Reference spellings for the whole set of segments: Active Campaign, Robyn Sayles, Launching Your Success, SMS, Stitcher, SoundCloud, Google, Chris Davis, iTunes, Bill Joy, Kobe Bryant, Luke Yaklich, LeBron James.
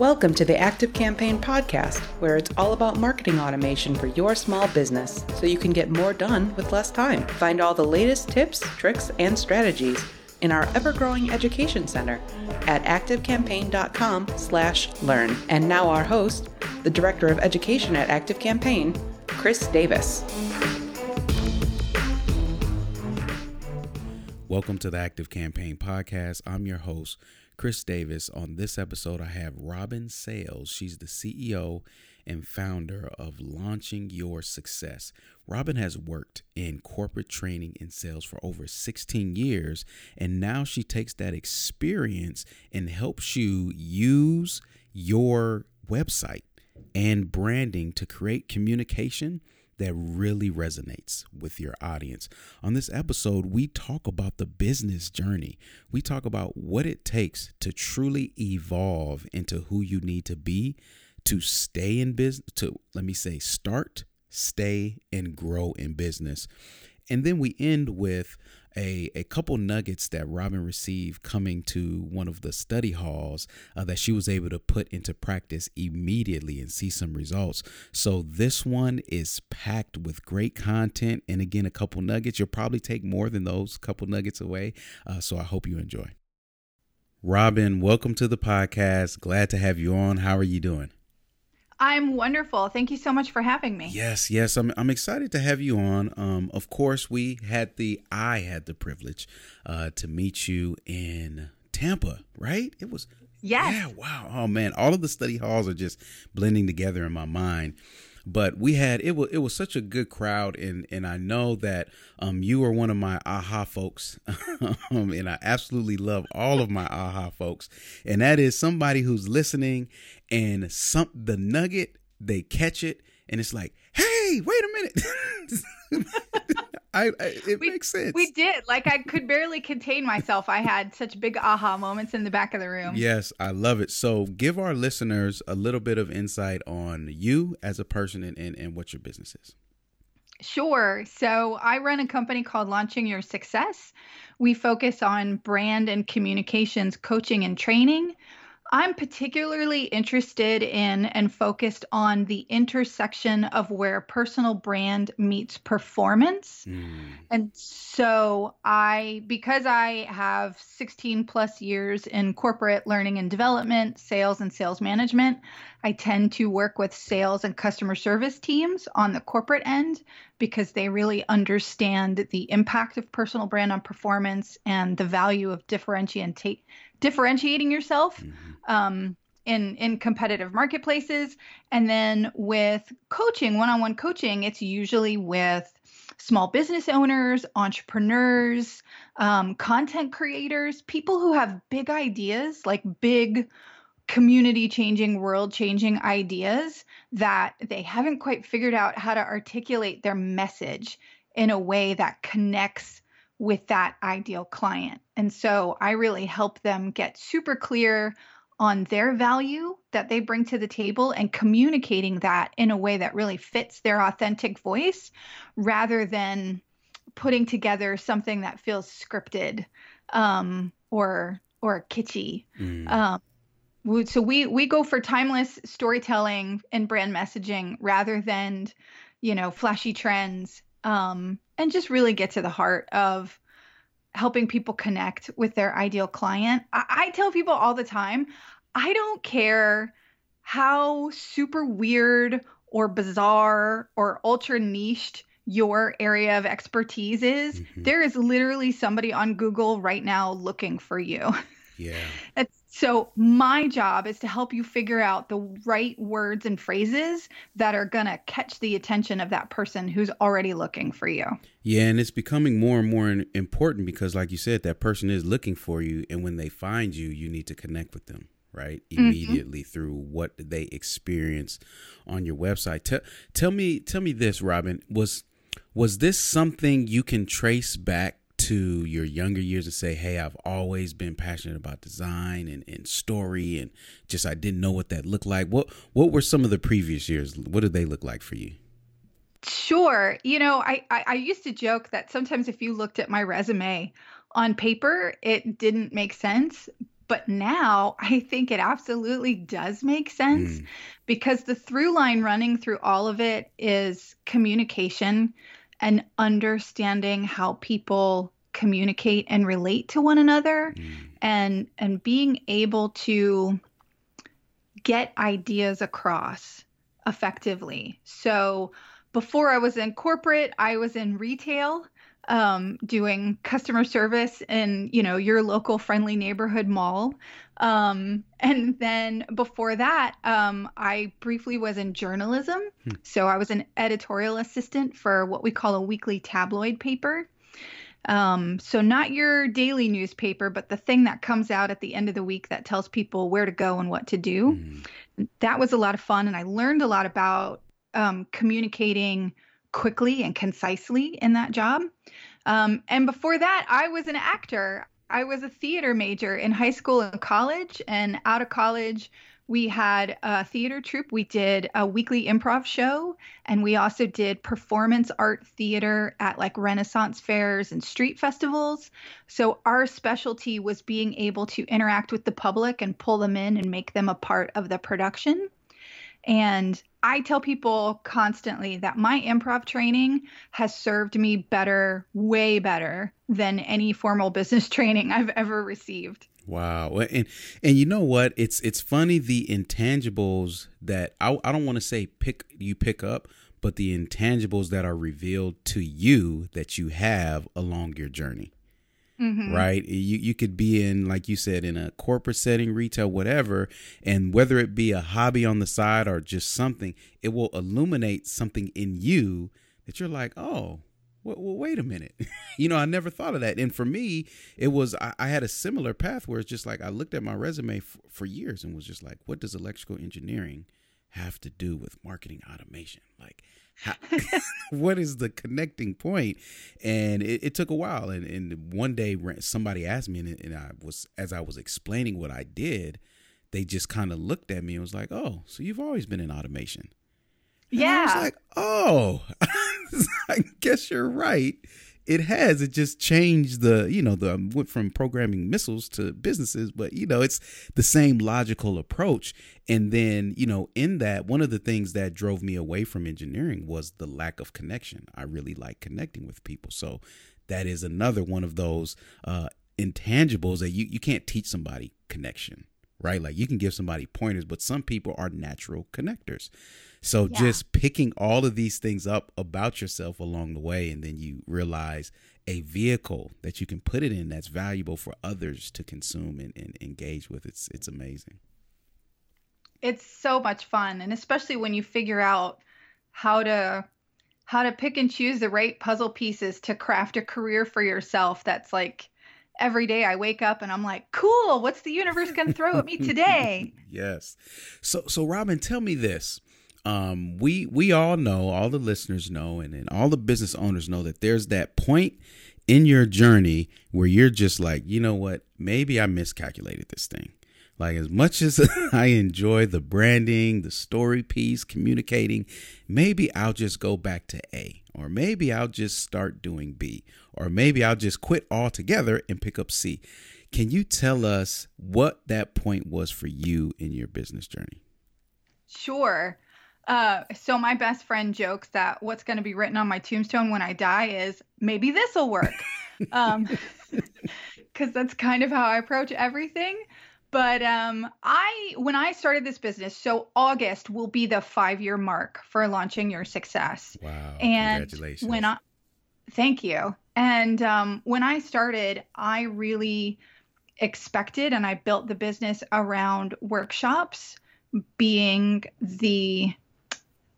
Welcome to the Active Campaign podcast, where it's all about marketing automation for your small business so you can get more done with less time. Find all the latest tips, tricks, and strategies in our ever-growing education center at activecampaign.com/learn. And now our host, the Director of Education at Active Campaign, Chris Davis. Welcome to the Active Campaign podcast. I'm your host, Chris Davis. On this episode, I have Robyn Sayles. She's the CEO and founder of Launching Your Success. Robyn has worked in corporate training and sales for over 16 years, and now she takes that experience and helps you use your website and branding to create communication that really resonates with your audience. On this episode, we talk about the business journey. We talk about what it takes to truly evolve into who you need to be to stay in business, start, stay, and grow in business. And then we end with a couple nuggets that Robyn received coming to one of the study halls that she was able to put into practice immediately and see some results. So this one is packed with great content. And again, a couple nuggets. You'll probably take more than those couple nuggets away. So I hope you enjoy. Robyn, welcome to the podcast. Glad to have you on. How are you doing? I'm wonderful. Thank you so much for having me. Yes. I'm excited to have you on. Of course, I had the privilege to meet you in Tampa, right? It was. Yes. Yeah. Wow. Oh, man. All of the study halls are just blending together in my mind. But it was such a good crowd. And I know that you are one of my aha folks. And I absolutely love all of my aha folks. And that is somebody who's listening and the nugget, they catch it. And it's like, hey, wait a minute. It makes sense. We did. Like, I could barely contain myself. I had such big aha moments in the back of the room. Yes, I love it. So give our listeners a little bit of insight on you as a person and what your business is. Sure. So I run a company called Launching Your Success. We focus on brand and communications coaching and training. I'm particularly interested in and focused on the intersection of where personal brand meets performance. Mm. And so because I have 16 plus years in corporate learning and development, sales and sales management, I tend to work with sales and customer service teams on the corporate end because they really understand the impact of personal brand on performance and the value of differentiating yourself in competitive marketplaces. And then with coaching, one-on-one coaching, it's usually with small business owners, entrepreneurs, content creators, people who have big ideas, like big community-changing, world-changing ideas that they haven't quite figured out how to articulate their message in a way that connects with that ideal client. And so I really help them get super clear on their value that they bring to the table and communicating that in a way that really fits their authentic voice rather than putting together something that feels scripted or kitschy. Mm. So we go for timeless storytelling and brand messaging rather than, flashy trends, and just really get to the heart of helping people connect with their ideal client. I tell people all the time, I don't care how super weird or bizarre or ultra niched your area of expertise is. Mm-hmm. There is literally somebody on Google right now looking for you. Yeah. So my job is to help you figure out the right words and phrases that are going to catch the attention of that person who's already looking for you. Yeah. And it's becoming more and more important because, like you said, that person is looking for you. And when they find you, you need to connect with them, right? Immediately mm-hmm. through what they experience on your website. Tell me this, Robyn, was this something you can trace back to your younger years and say, hey, I've always been passionate about design and story and just, I didn't know what that looked like. What were some of the previous years? What did they look like for you? Sure. I used to joke that sometimes if you looked at my resume on paper, it didn't make sense, But now I think it absolutely does make sense because the through line running through all of it is communication and understanding how people communicate and relate to one another and being able to get ideas across effectively. So before I was in corporate, I was in retail, doing customer service in, you know, your local friendly neighborhood mall. And then before that, I briefly was in journalism. So I was an editorial assistant for what we call a weekly tabloid paper. So not your daily newspaper, but the thing that comes out at the end of the week that tells people where to go and what to do. That was a lot of fun. And I learned a lot about communicating quickly and concisely in that job. And before that, I was an actor. I was a theater major in high school and college. And out of college, we had a theater troupe. We did a weekly improv show. And we also did performance art theater at like Renaissance fairs and street festivals. So our specialty was being able to interact with the public and pull them in and make them a part of the production. And I tell people constantly that my improv training has served me better, way better than any formal business training I've ever received. Wow. And you know what? It's funny, the intangibles that I don't want to say pick up, but the intangibles that are revealed to you that you have along your journey. Mm-hmm. Right. You could be in, like you said, in a corporate setting, retail, whatever. And whether it be a hobby on the side or just something, it will illuminate something in you that you're like, oh, well wait a minute. You know, I never thought of that. And for me, it was I had a similar path where it's just like I looked at my resume for years and was just like, what does electrical engineering have to do with marketing automation? Like, what is the connecting point? And it took a while. And one day somebody asked me, and as I was explaining what I did, they just kind of looked at me and was like, oh, so you've always been in automation. And yeah. I was like, oh, I guess you're right. It has. It just changed went from programming missiles to businesses. But, you know, it's the same logical approach. And then, you know, in that, one of the things that drove me away from engineering was the lack of connection. I really like connecting with people. So that is another one of those intangibles that you can't teach somebody connection. Right. Like you can give somebody pointers, but some people are natural connectors. So just picking all of these things up about yourself along the way, and then you realize a vehicle that you can put it in that's valuable for others to consume and engage with. It's amazing. It's so much fun. And especially when you figure out how to pick and choose the right puzzle pieces to craft a career for yourself. That's like, every day I wake up and I'm like, cool, what's the universe going to throw at me today? Yes. So Robyn, tell me this. We all know, all the listeners know, and all the business owners know that there's that point in your journey where you're just like, you know what, maybe I miscalculated this thing. Like as much as I enjoy the branding, the story piece, communicating, maybe I'll just go back to A, or maybe I'll just start doing B, or maybe I'll just quit altogether and pick up C. Can you tell us what that point was for you in your business journey? Sure. So my best friend jokes that what's going to be written on my tombstone when I die is maybe this will work. Because that's kind of how I approach everything. But when I started this business, so August will be the 5-year mark for Launching Your Success. Wow. And congratulations. Thank you. And when I started, I really expected and I built the business around workshops being the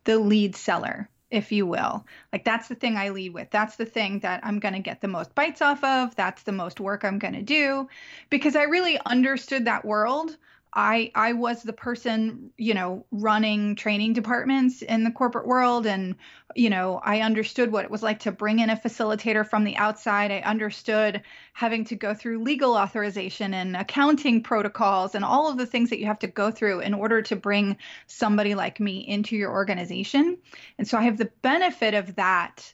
lead seller, if you will. Like that's the thing I lead with. That's the thing that I'm going to get the most bites off of. That's the most work I'm going to do because I really understood that world. I was the person, you know, running training departments in the corporate world. And, you know, I understood what it was like to bring in a facilitator from the outside. I understood having to go through legal authorization and accounting protocols and all of the things that you have to go through in order to bring somebody like me into your organization. And so I have the benefit of that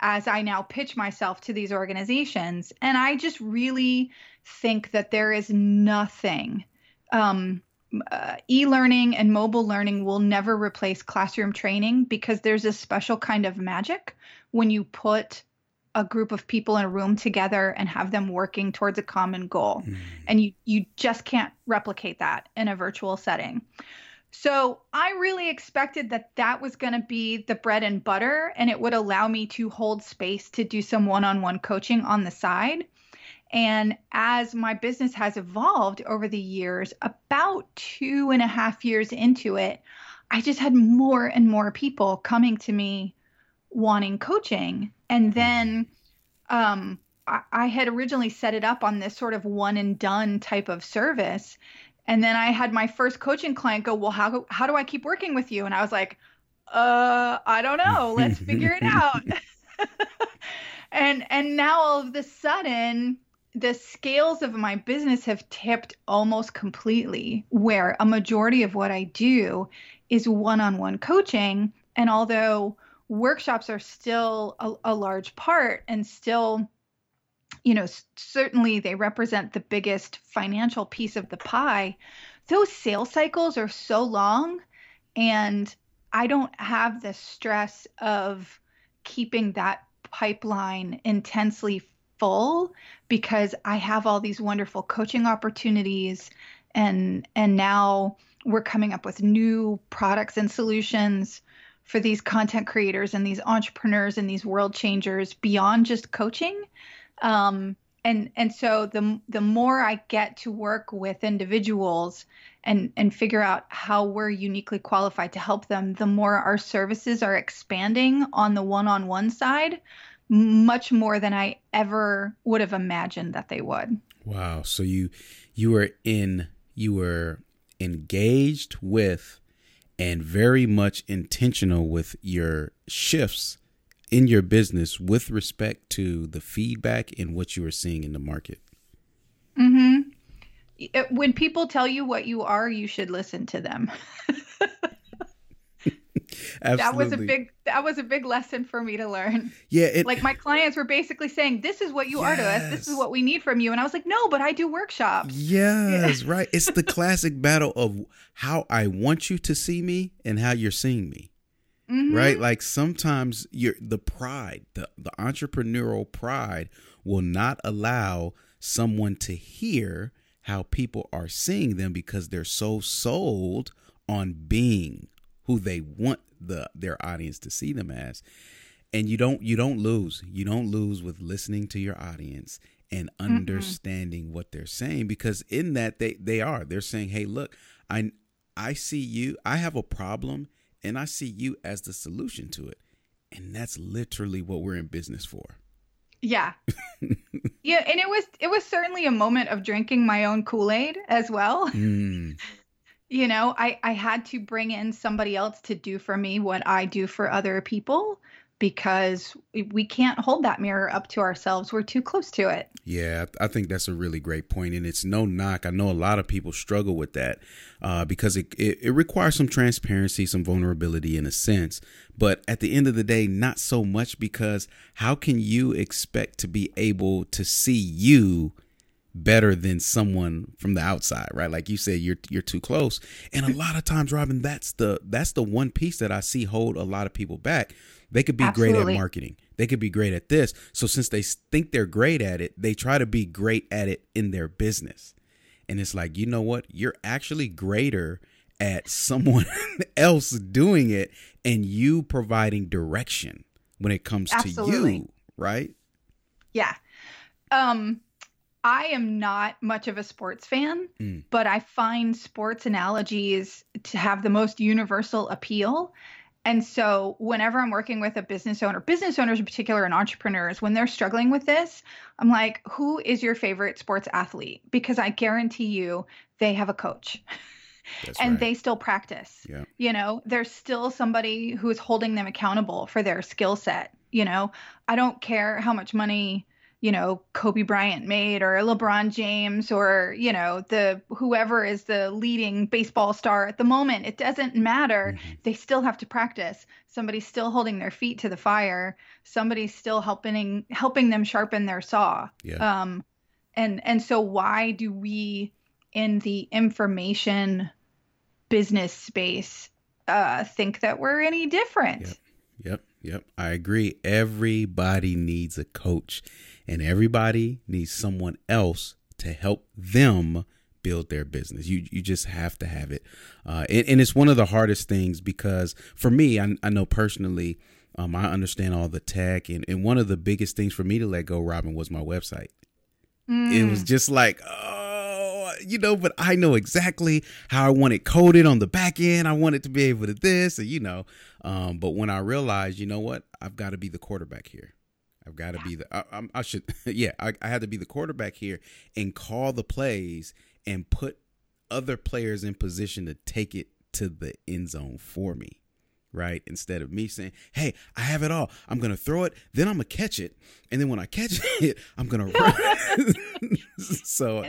as I now pitch myself to these organizations. And I just really think that there is nothing, e-learning and mobile learning will never replace classroom training, because there's a special kind of magic when you put a group of people in a room together and have them working towards a common goal. Mm. And you just can't replicate that in a virtual setting. So I really expected that that was going to be the bread and butter, and it would allow me to hold space to do some one-on-one coaching on the side. And as my business has evolved over the years, about 2.5 years into it, I just had more and more people coming to me wanting coaching. And then I had originally set it up on this sort of one and done type of service. And then I had my first coaching client go, well, how do I keep working with you? And I was like, I don't know. Let's figure it out. And now all of a sudden, the scales of my business have tipped almost completely, where a majority of what I do is one-on-one coaching. And although workshops are still a large part, and still, you know, certainly they represent the biggest financial piece of the pie, those sales cycles are so long, and I don't have the stress of keeping that pipeline intensely full, because I have all these wonderful coaching opportunities, and now we're coming up with new products and solutions for these content creators and these entrepreneurs and these world changers beyond just coaching. And so the more I get to work with individuals and figure out how we're uniquely qualified to help them, the more our services are expanding on the one-on-one side, much more than I ever would have imagined that they would. Wow. So you were engaged with and very much intentional with your shifts in your business with respect to the feedback and what you are seeing in the market. Mm-hmm. When people tell you what you are, you should listen to them. Absolutely. That was a big lesson for me to learn. Yeah. Like my clients were basically saying, this is what you are to us. This is what we need from you. And I was like, no, but I do workshops. Yes. Right. It's the classic battle of how I want you to see me and how you're seeing me. Mm-hmm. Right. Like sometimes the pride, the entrepreneurial pride will not allow someone to hear how people are seeing them, because they're so sold on being who they want their audience to see them as. And you don't lose with listening to your audience and understanding what they're saying, because in that they're saying, hey, look, I see you, I have a problem, and I see you as the solution to it. And that's literally what we're in business for. Yeah. Yeah. And it was certainly a moment of drinking my own Kool-Aid as well. Mm. You know, I had to bring in somebody else to do for me what I do for other people, because we can't hold that mirror up to ourselves. We're too close to it. Yeah, I think that's a really great point. And it's no knock. I know a lot of people struggle with that because it requires some transparency, some vulnerability in a sense. But at the end of the day, not so much, because how can you expect to be able to see you better than someone from the outside, right? Like you said, you're too close. And a lot of times, Robyn, that's the one piece that I see hold a lot of people back. They could be Absolutely. Great at marketing. They could be great at this. So since they think they're great at it, they try to be great at it in their business. And it's like, you know what? You're actually greater at someone else doing it, and you providing direction when it comes Absolutely. To you, right? Yeah. I am not much of a sports fan, but I find sports analogies to have the most universal appeal. And so whenever I'm working with a business owners in particular, and entrepreneurs, when they're struggling with this, I'm like, who is your favorite sports athlete? Because I guarantee you they have a coach. That's and right. They still practice. Yeah. You know, there's still somebody who is holding them accountable for their skill set. You know, I don't care how much money you know, Kobe Bryant made, or LeBron James, or, you know, the whoever is the leading baseball star at the moment. It doesn't matter. Mm-hmm. They still have to practice. Somebody's still holding their feet to the fire. Somebody's still helping them sharpen their saw. Yeah. And so why do we in the information business space think that we're any different? Yep. I agree. Everybody needs a coach, and everybody needs someone else to help them build their business. You just have to have it. And it's one of the hardest things, because for me, I know personally, I understand all the tech, and one of the biggest things for me to let go, Robyn, was my website. Mm. It was just like, but I know exactly how I want it coded on the back end. I want it to be able to this, and, but when I realized, you know what, I've got to be the quarterback here. I've got to be I had to be the quarterback here and call the plays and put other players in position to take it to the end zone for me. Right. Instead of me saying, hey, I have it all. I'm going to throw it. Then I'm going to catch it. And then when I catch it, I'm going to run. So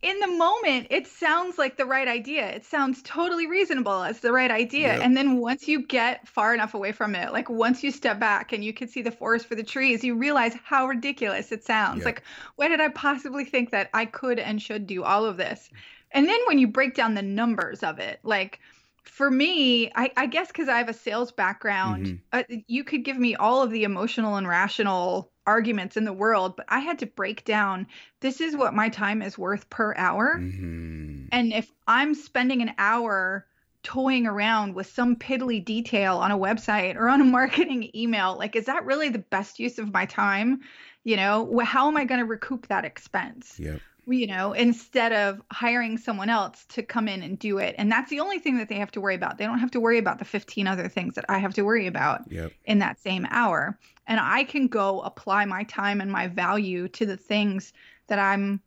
in the moment, it sounds like the right idea. It sounds totally reasonable as the right idea. Yep. And then once you get far enough away from it, like once you step back and you can see the forest for the trees, you realize how ridiculous it sounds. Yep. Like, why did I possibly think that I could and should do all of this? And then when you break down the numbers of it, like for me, I guess because I have a sales background, you could give me all of the emotional and rational arguments in the world, but I had to break down, this is what my time is worth per hour. Mm-hmm. And if I'm spending an hour toying around with some piddly detail on a website or on a marketing email, like, is that really the best use of my time? You know, how am I going to recoup that expense? Yep. You know, instead of hiring someone else to come in and do it. And that's the only thing that they have to worry about. They don't have to worry about the 15 other things that I have to worry about in that same hour. And I can go apply my time and my value to the things that I'm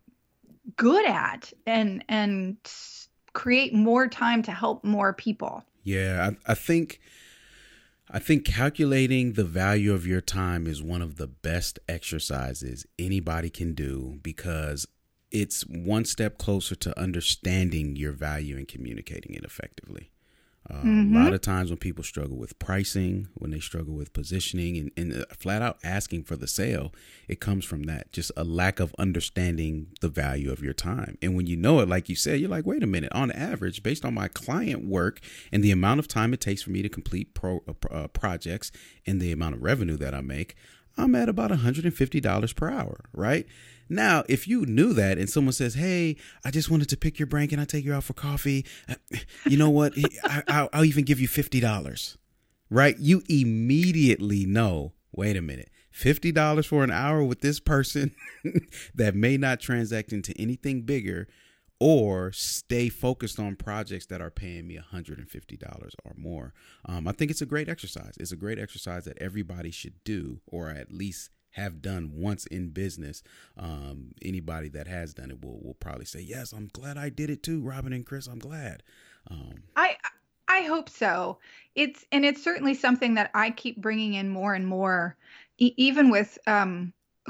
good at and create more time to help more people. Yeah, I think calculating the value of your time is one of the best exercises anybody can do, because it's one step closer to understanding your value and communicating it effectively. A lot of times when people struggle with pricing, when they struggle with positioning and flat out asking for the sale, it comes from that, just a lack of understanding the value of your time. And when you know it, like you said, you're like, wait a minute, on average, based on my client work and the amount of time it takes for me to complete projects and the amount of revenue that I make, I'm at about $150 per hour, right? Now, if you knew that and someone says, hey, I just wanted to pick your brain, can I take you out for coffee? You know what? I'll even give you $50, right? You immediately know, wait a minute, $50 for an hour with this person that may not transact into anything bigger or stay focused on projects that are paying me $150 or more. I think it's a great exercise. It's a great exercise that everybody should do, or at least have done once in business. Anybody that has done it will probably say, yes, I'm glad I did it too, Robyn and Chris. I'm glad. I hope so. It's certainly something that I keep bringing in more and more, even with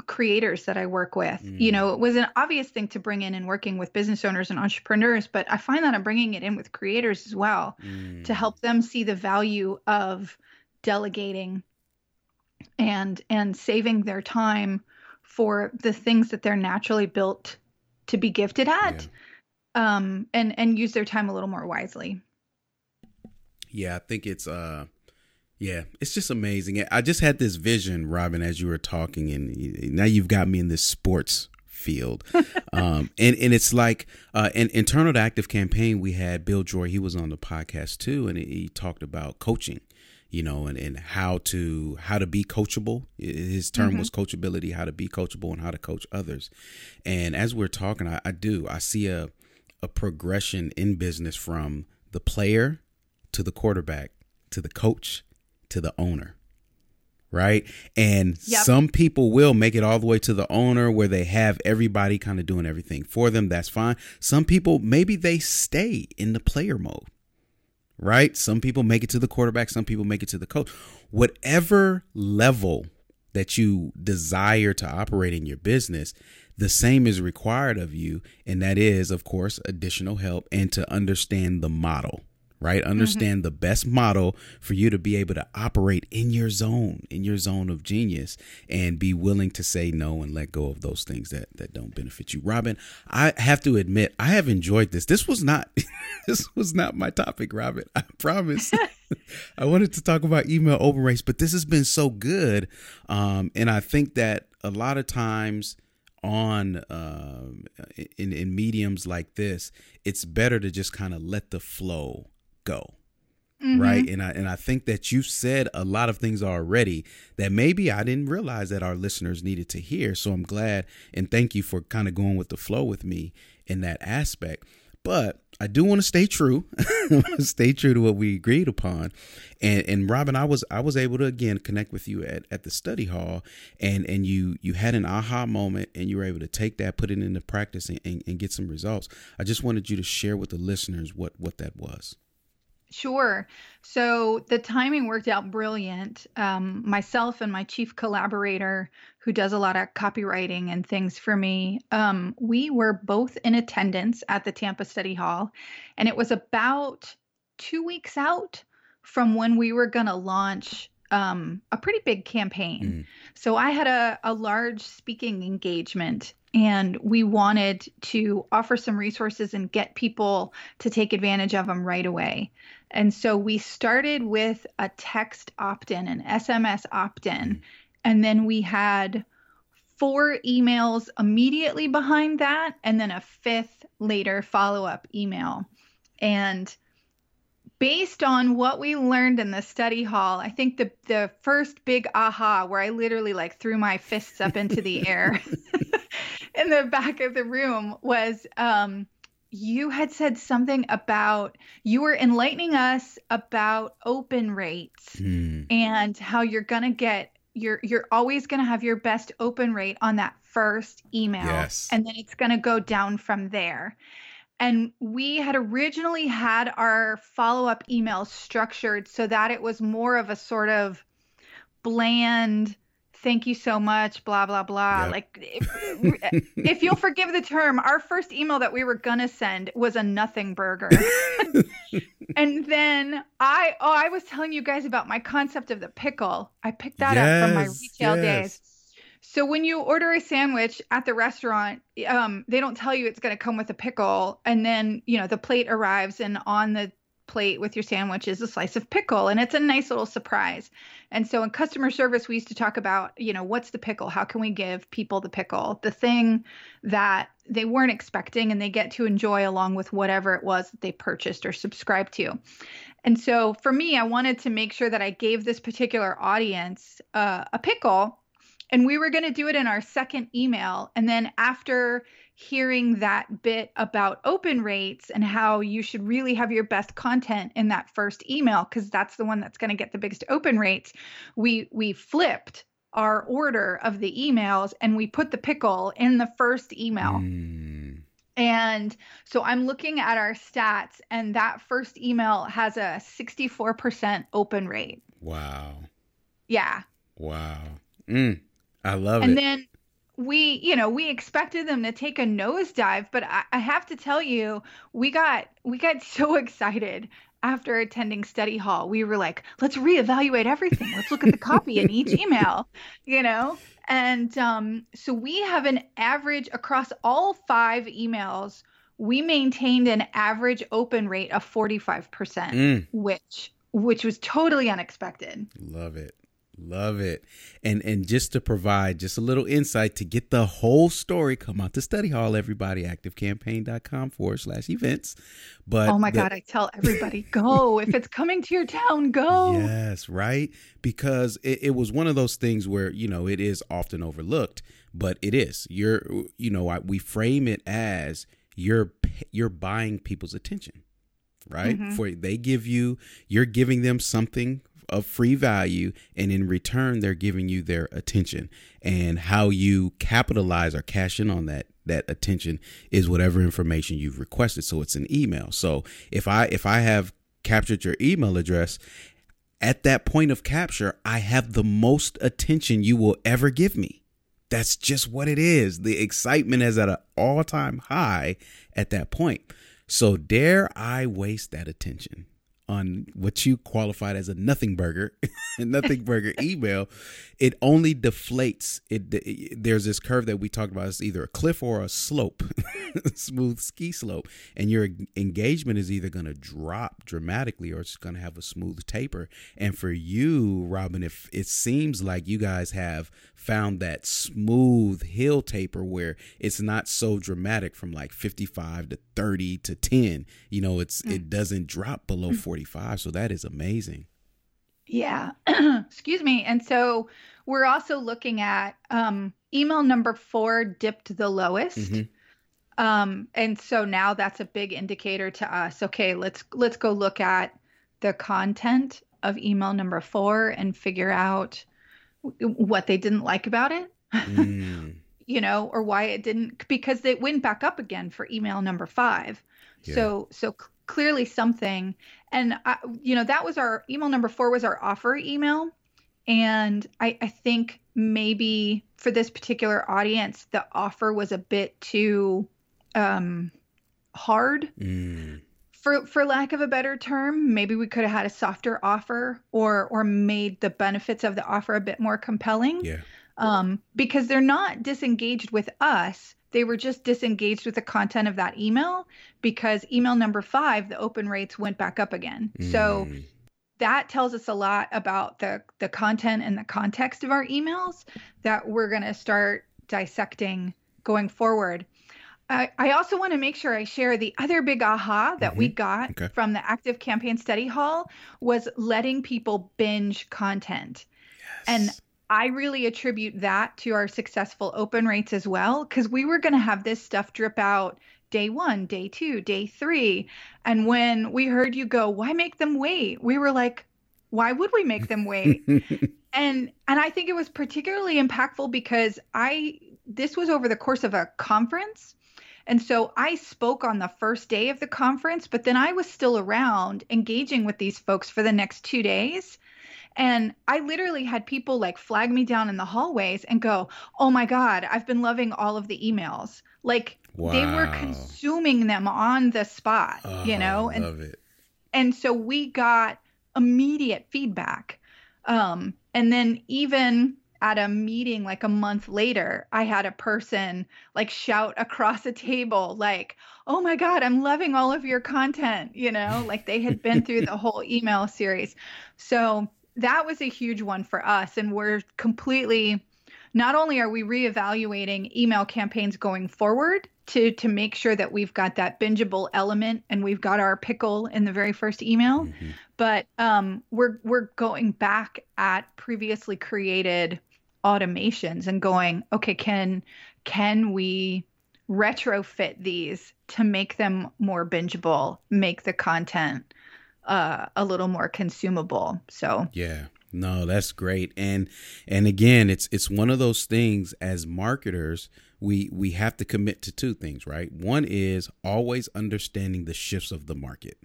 creators that I work with. You know, it was an obvious thing to bring in working with business owners and entrepreneurs, but I find that I'm bringing it in with creators as well, to help them see the value of delegating and saving their time for the things that they're naturally built to be gifted at, and use their time a little more wisely. Yeah, I think it's just amazing. I just had this vision, Robyn, as you were talking, and now you've got me in this sports field. And it's like, internal to Active Campaign, we had Bill Joy. He was on the podcast too, and he talked about coaching. You know, and how to be coachable. His term was coachability, how to be coachable and how to coach others. And as we're talking, I see a progression in business from the player to the quarterback, to the coach, to the owner. Right. And some people will make it all the way to the owner, where they have everybody kind of doing everything for them. That's fine. Some people, maybe they stay in the player mode. Right. Some people make it to the quarterback. Some people make it to the coach. Whatever level that you desire to operate in your business, the same is required of you. And that is, of course, additional help and to understand the model, right? Understand the best model for you to be able to operate in your zone of genius, and be willing to say no and let go of those things that don't benefit you. Robyn, I have to admit, I have enjoyed this. This was not my topic, Robyn. I promise. I wanted to talk about email open rates, but this has been so good. And I think that a lot of times on in mediums like this, it's better to just kind of let the flow go. Right. And I think that you've said a lot of things already that maybe I didn't realize that our listeners needed to hear. So I'm glad and thank you for kind of going with the flow with me in that aspect. But I do want to stay true. I want to stay true to what we agreed upon. And Robyn, I was able to, again, connect with you at the study hall, and you had an aha moment, and you were able to take that, put it into practice, and get some results. I just wanted you to share with the listeners what that was. Sure. So the timing worked out brilliant. Myself and my chief collaborator, who does a lot of copywriting and things for me, we were both in attendance at the Tampa Study Hall, and it was about 2 weeks out from when we were going to launch a pretty big campaign. So I had a large speaking engagement, and we wanted to offer some resources and get people to take advantage of them right away. And so we started with a text opt-in, an SMS opt-in, and then we had 4 emails immediately behind that, and then a 5th later follow-up email. And based on what we learned in the study hall, I think the first big aha, where I literally like threw my fists up into the air in the back of the room, was you had said something about, you were enlightening us about open rates and how you're going to get, you're always going to have your best open rate on that first email. Yes. And then it's going to go down from there. And we had originally had our follow-up email structured so that it was more of a sort of bland, thank you so much, blah, blah, blah. Yep. Like, if you'll forgive the term, our first email that we were going to send was a nothing burger. And then I was telling you guys about my concept of the pickle. I picked that up from my retail days. So when you order a sandwich at the restaurant, they don't tell you it's going to come with a pickle. And then, you know, the plate arrives, and on the plate with your sandwich is a slice of pickle. And it's a nice little surprise. And so in customer service, we used to talk about, you know, what's the pickle? How can we give people the pickle? The thing that they weren't expecting and they get to enjoy along with whatever it was that they purchased or subscribed to. And so for me, I wanted to make sure that I gave this particular audience a pickle. And we were going to do it in our second email. And then after hearing that bit about open rates and how you should really have your best content in that first email, because that's the one that's going to get the biggest open rates, we flipped our order of the emails and we put the pickle in the first email. And so I'm looking at our stats, and that first email has a 64% open rate. Wow. Yeah. Wow. I love it. And then we expected them to take a nosedive, but I have to tell you, we got so excited after attending study hall. We were like, let's reevaluate everything. Let's look at the copy in each email, you know? And so we have an average across all 5 emails. We maintained an average open rate of 45%, which was totally unexpected. Love it. Love it. And just to provide just a little insight to get the whole story, come out to study hall, everybody, activecampaign.com/events. But oh my God, I tell everybody, go. If it's coming to your town, go. Yes, right. Because it was one of those things where, you know, it is often overlooked, but it is. We frame it as you're buying people's attention, right? For you're giving them something of free value, and in return they're giving you their attention, and how you capitalize or cash in on that attention is whatever information you've requested. So it's an email. So if I have captured your email address, At that point of capture, I have the most attention you will ever give me. That's just what it is. The excitement is at an all-time high at that point. So dare I waste that attention on what you qualified as a nothing burger, nothing burger email? It only deflates. There's this curve that we talked about. It's either a cliff or a slope, a smooth ski slope. And your engagement is either going to drop dramatically or it's going to have a smooth taper. And for you, Robyn, if it seems like you guys have found that smooth hill taper where it's not so dramatic from like 55 to 30 to 10, you know, it doesn't drop below 45. So that is amazing. Yeah. Excuse me. And so we're also looking at email number 4 dipped the lowest. Mm-hmm. And so now that's a big indicator to us. Okay, let's go look at the content of email number 4 and figure out what they didn't like about it, you know, or why it didn't, because it went back up again for email number 5. Yeah. So clearly something. And, that was our email number 4 was our offer email. And I think maybe for this particular audience, the offer was a bit too hard. Mm. For lack of a better term, maybe we could have had a softer offer or made the benefits of the offer a bit more compelling. Yeah. Because they're not disengaged with us. They were just disengaged with the content of that email because email number 5, the open rates went back up again. Mm. So that tells us a lot about the content and the context of our emails that we're going to start dissecting going forward. I also want to make sure I share the other big aha that we got from the Active Campaign Study Hall was letting people binge content. Yes. And I really attribute that to our successful open rates as well, because we were going to have this stuff drip out day 1, day 2, day 3. And when we heard you go, why make them wait? We were like, why would we make them wait? and I think it was particularly impactful because this was over the course of a conference. And so I spoke on the first day of the conference, but then I was still around engaging with these folks for the next 2 days. And I literally had people like flag me down in the hallways and go, oh my God, I've been loving all of the emails. Like they were consuming them on the spot, you know? I love it. And so we got immediate feedback. And then even at a meeting like a month later, I had a person like shout across a table, like, oh my God, I'm loving all of your content, you know, like they had been through the whole email series. So that was a huge one for us. And we're not only are we reevaluating email campaigns going forward to make sure that we've got that bingeable element and we've got our pickle in the very first email, but we're going back at previously created automations and going, okay, can we retrofit these to make them more bingeable, make the content a little more consumable? So yeah, no, that's great. And again, it's one of those things as marketers, we have to commit to 2 things, right? One is always understanding the shifts of the market,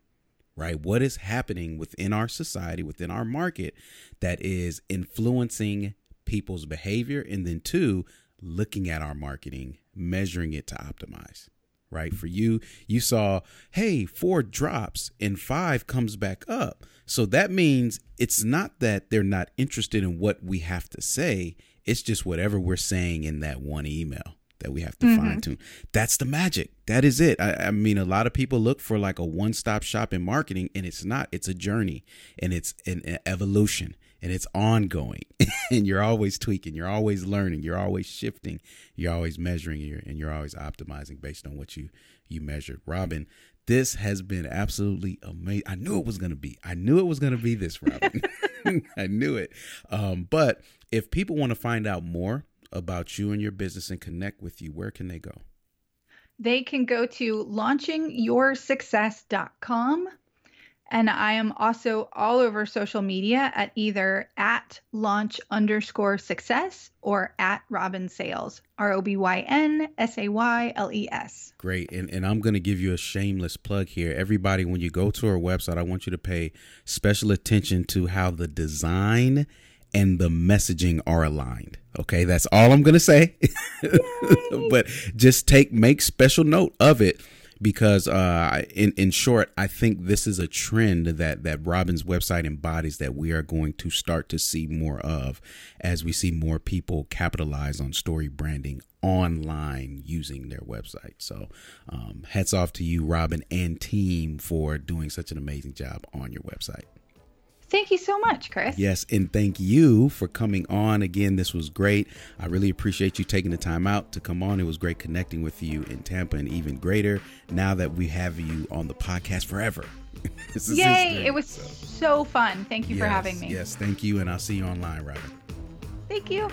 right? What is happening within our society, within our market that is influencing people's behavior. And then 2, looking at our marketing, measuring it to optimize. Right. For you saw, hey, 4 drops and 5 comes back up. So that means it's not that they're not interested in what we have to say. It's just whatever we're saying in that one email that we have to fine tune. That's the magic. That is it. I mean, a lot of people look for like a one stop shop in marketing, and it's not. It's a journey, and it's an evolution, and it's ongoing. And you're always tweaking. You're always learning. You're always shifting. You're always measuring. And you're always optimizing based on what you measured. Robyn, this has been absolutely amazing. I knew it was going to be this, Robyn. I knew it. But if people want to find out more about you and your business and connect with you, where can they go? They can go to launchingyoursuccess.com. And I am also all over social media at either @launch_success or @RobynSayles, RobynSayles. Great. And I'm going to give you a shameless plug here. Everybody, when you go to our website, I want you to pay special attention to how the design and the messaging are aligned. Okay, that's all I'm going to say. But just make special note of it. Because in short, I think this is a trend that Robyn's website embodies that we are going to start to see more of as we see more people capitalize on story branding online using their website. So hats off to you, Robyn, and team for doing such an amazing job on your website. Thank you so much, Chris. Yes. And thank you for coming on again. This was great. I really appreciate you taking the time out to come on. It was great connecting with you in Tampa, and even greater now that we have you on the podcast forever. Yay. It was so fun. Thank you for having me. Yes. Thank you. And I'll see you online, Robyn. Thank you.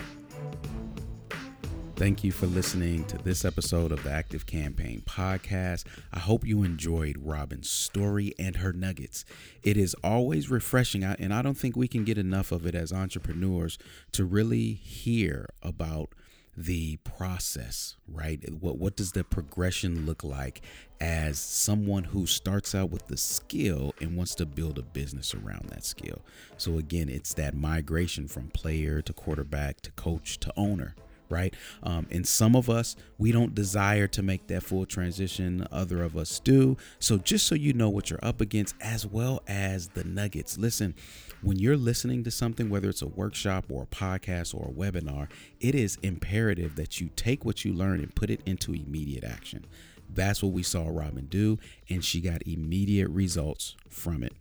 Thank you for listening to this episode of the Active Campaign Podcast. I hope you enjoyed Robyn's story and her nuggets. It is always refreshing, and I don't think we can get enough of it as entrepreneurs, to really hear about the process, right? What does the progression look like as someone who starts out with the skill and wants to build a business around that skill? So again, it's that migration from player to quarterback to coach to owner. Right. And some of us, we don't desire to make that full transition. Other of us do. So just so you know what you're up against, as well as the nuggets. Listen, when you're listening to something, whether it's a workshop or a podcast or a webinar, it is imperative that you take what you learn and put it into immediate action. That's what we saw Robyn do, and she got immediate results from it.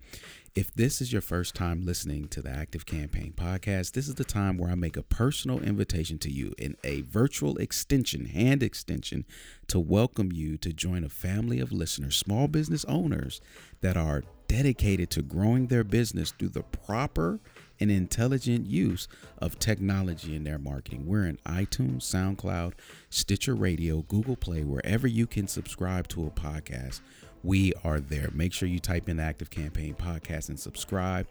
If this is your first time listening to the Active Campaign Podcast, this is the time where I make a personal invitation to you in a virtual hand extension, to welcome you to join a family of listeners, small business owners that are dedicated to growing their business through the proper and intelligent use of technology in their marketing. We're in iTunes, SoundCloud, Stitcher Radio, Google Play, wherever you can subscribe to a podcast. We are there. Make sure you type in Active Campaign Podcast and subscribe.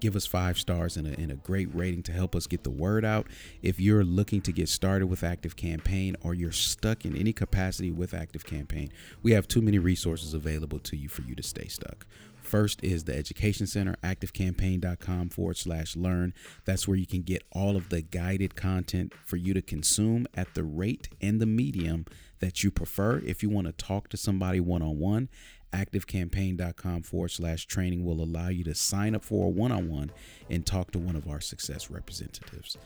Give us 5 stars and a great rating to help us get the word out. If you're looking to get started with Active Campaign, or you're stuck in any capacity with Active Campaign, we have too many resources available to you for you to stay stuck. First is the Education Center, activecampaign.com/learn. That's where you can get all of the guided content for you to consume at the rate and the medium that you prefer. If you want to talk to somebody one-on-one, activecampaign.com/training will allow you to sign up for a one-on-one and talk to one of our success representatives.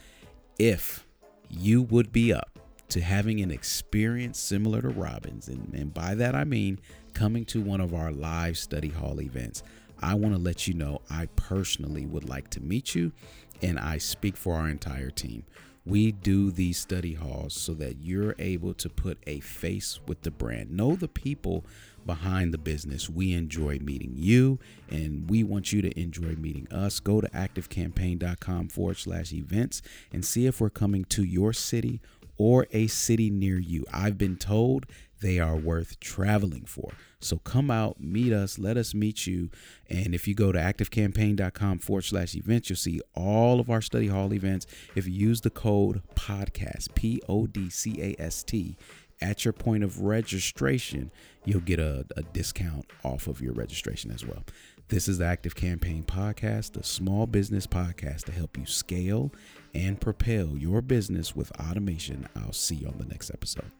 If you would be up to having an experience similar to Robyn's, and by that I mean coming to one of our live study hall events, I want to let you know I personally would like to meet you, and I speak for our entire team. We do these study halls so that you're able to put a face with the brand, know the people behind the business. We enjoy meeting you, and we want you to enjoy meeting us. Go to activecampaign.com/events and see if we're coming to your city or a city near you. I've been told they are worth traveling for. So come out, meet us, let us meet you. And if you go to activecampaign.com/events, you'll see all of our study hall events. If you use the code PODCAST, PODCAST, at your point of registration, you'll get a discount off of your registration as well. This is the Active Campaign Podcast, the small business podcast to help you scale and propel your business with automation. I'll see you on the next episode.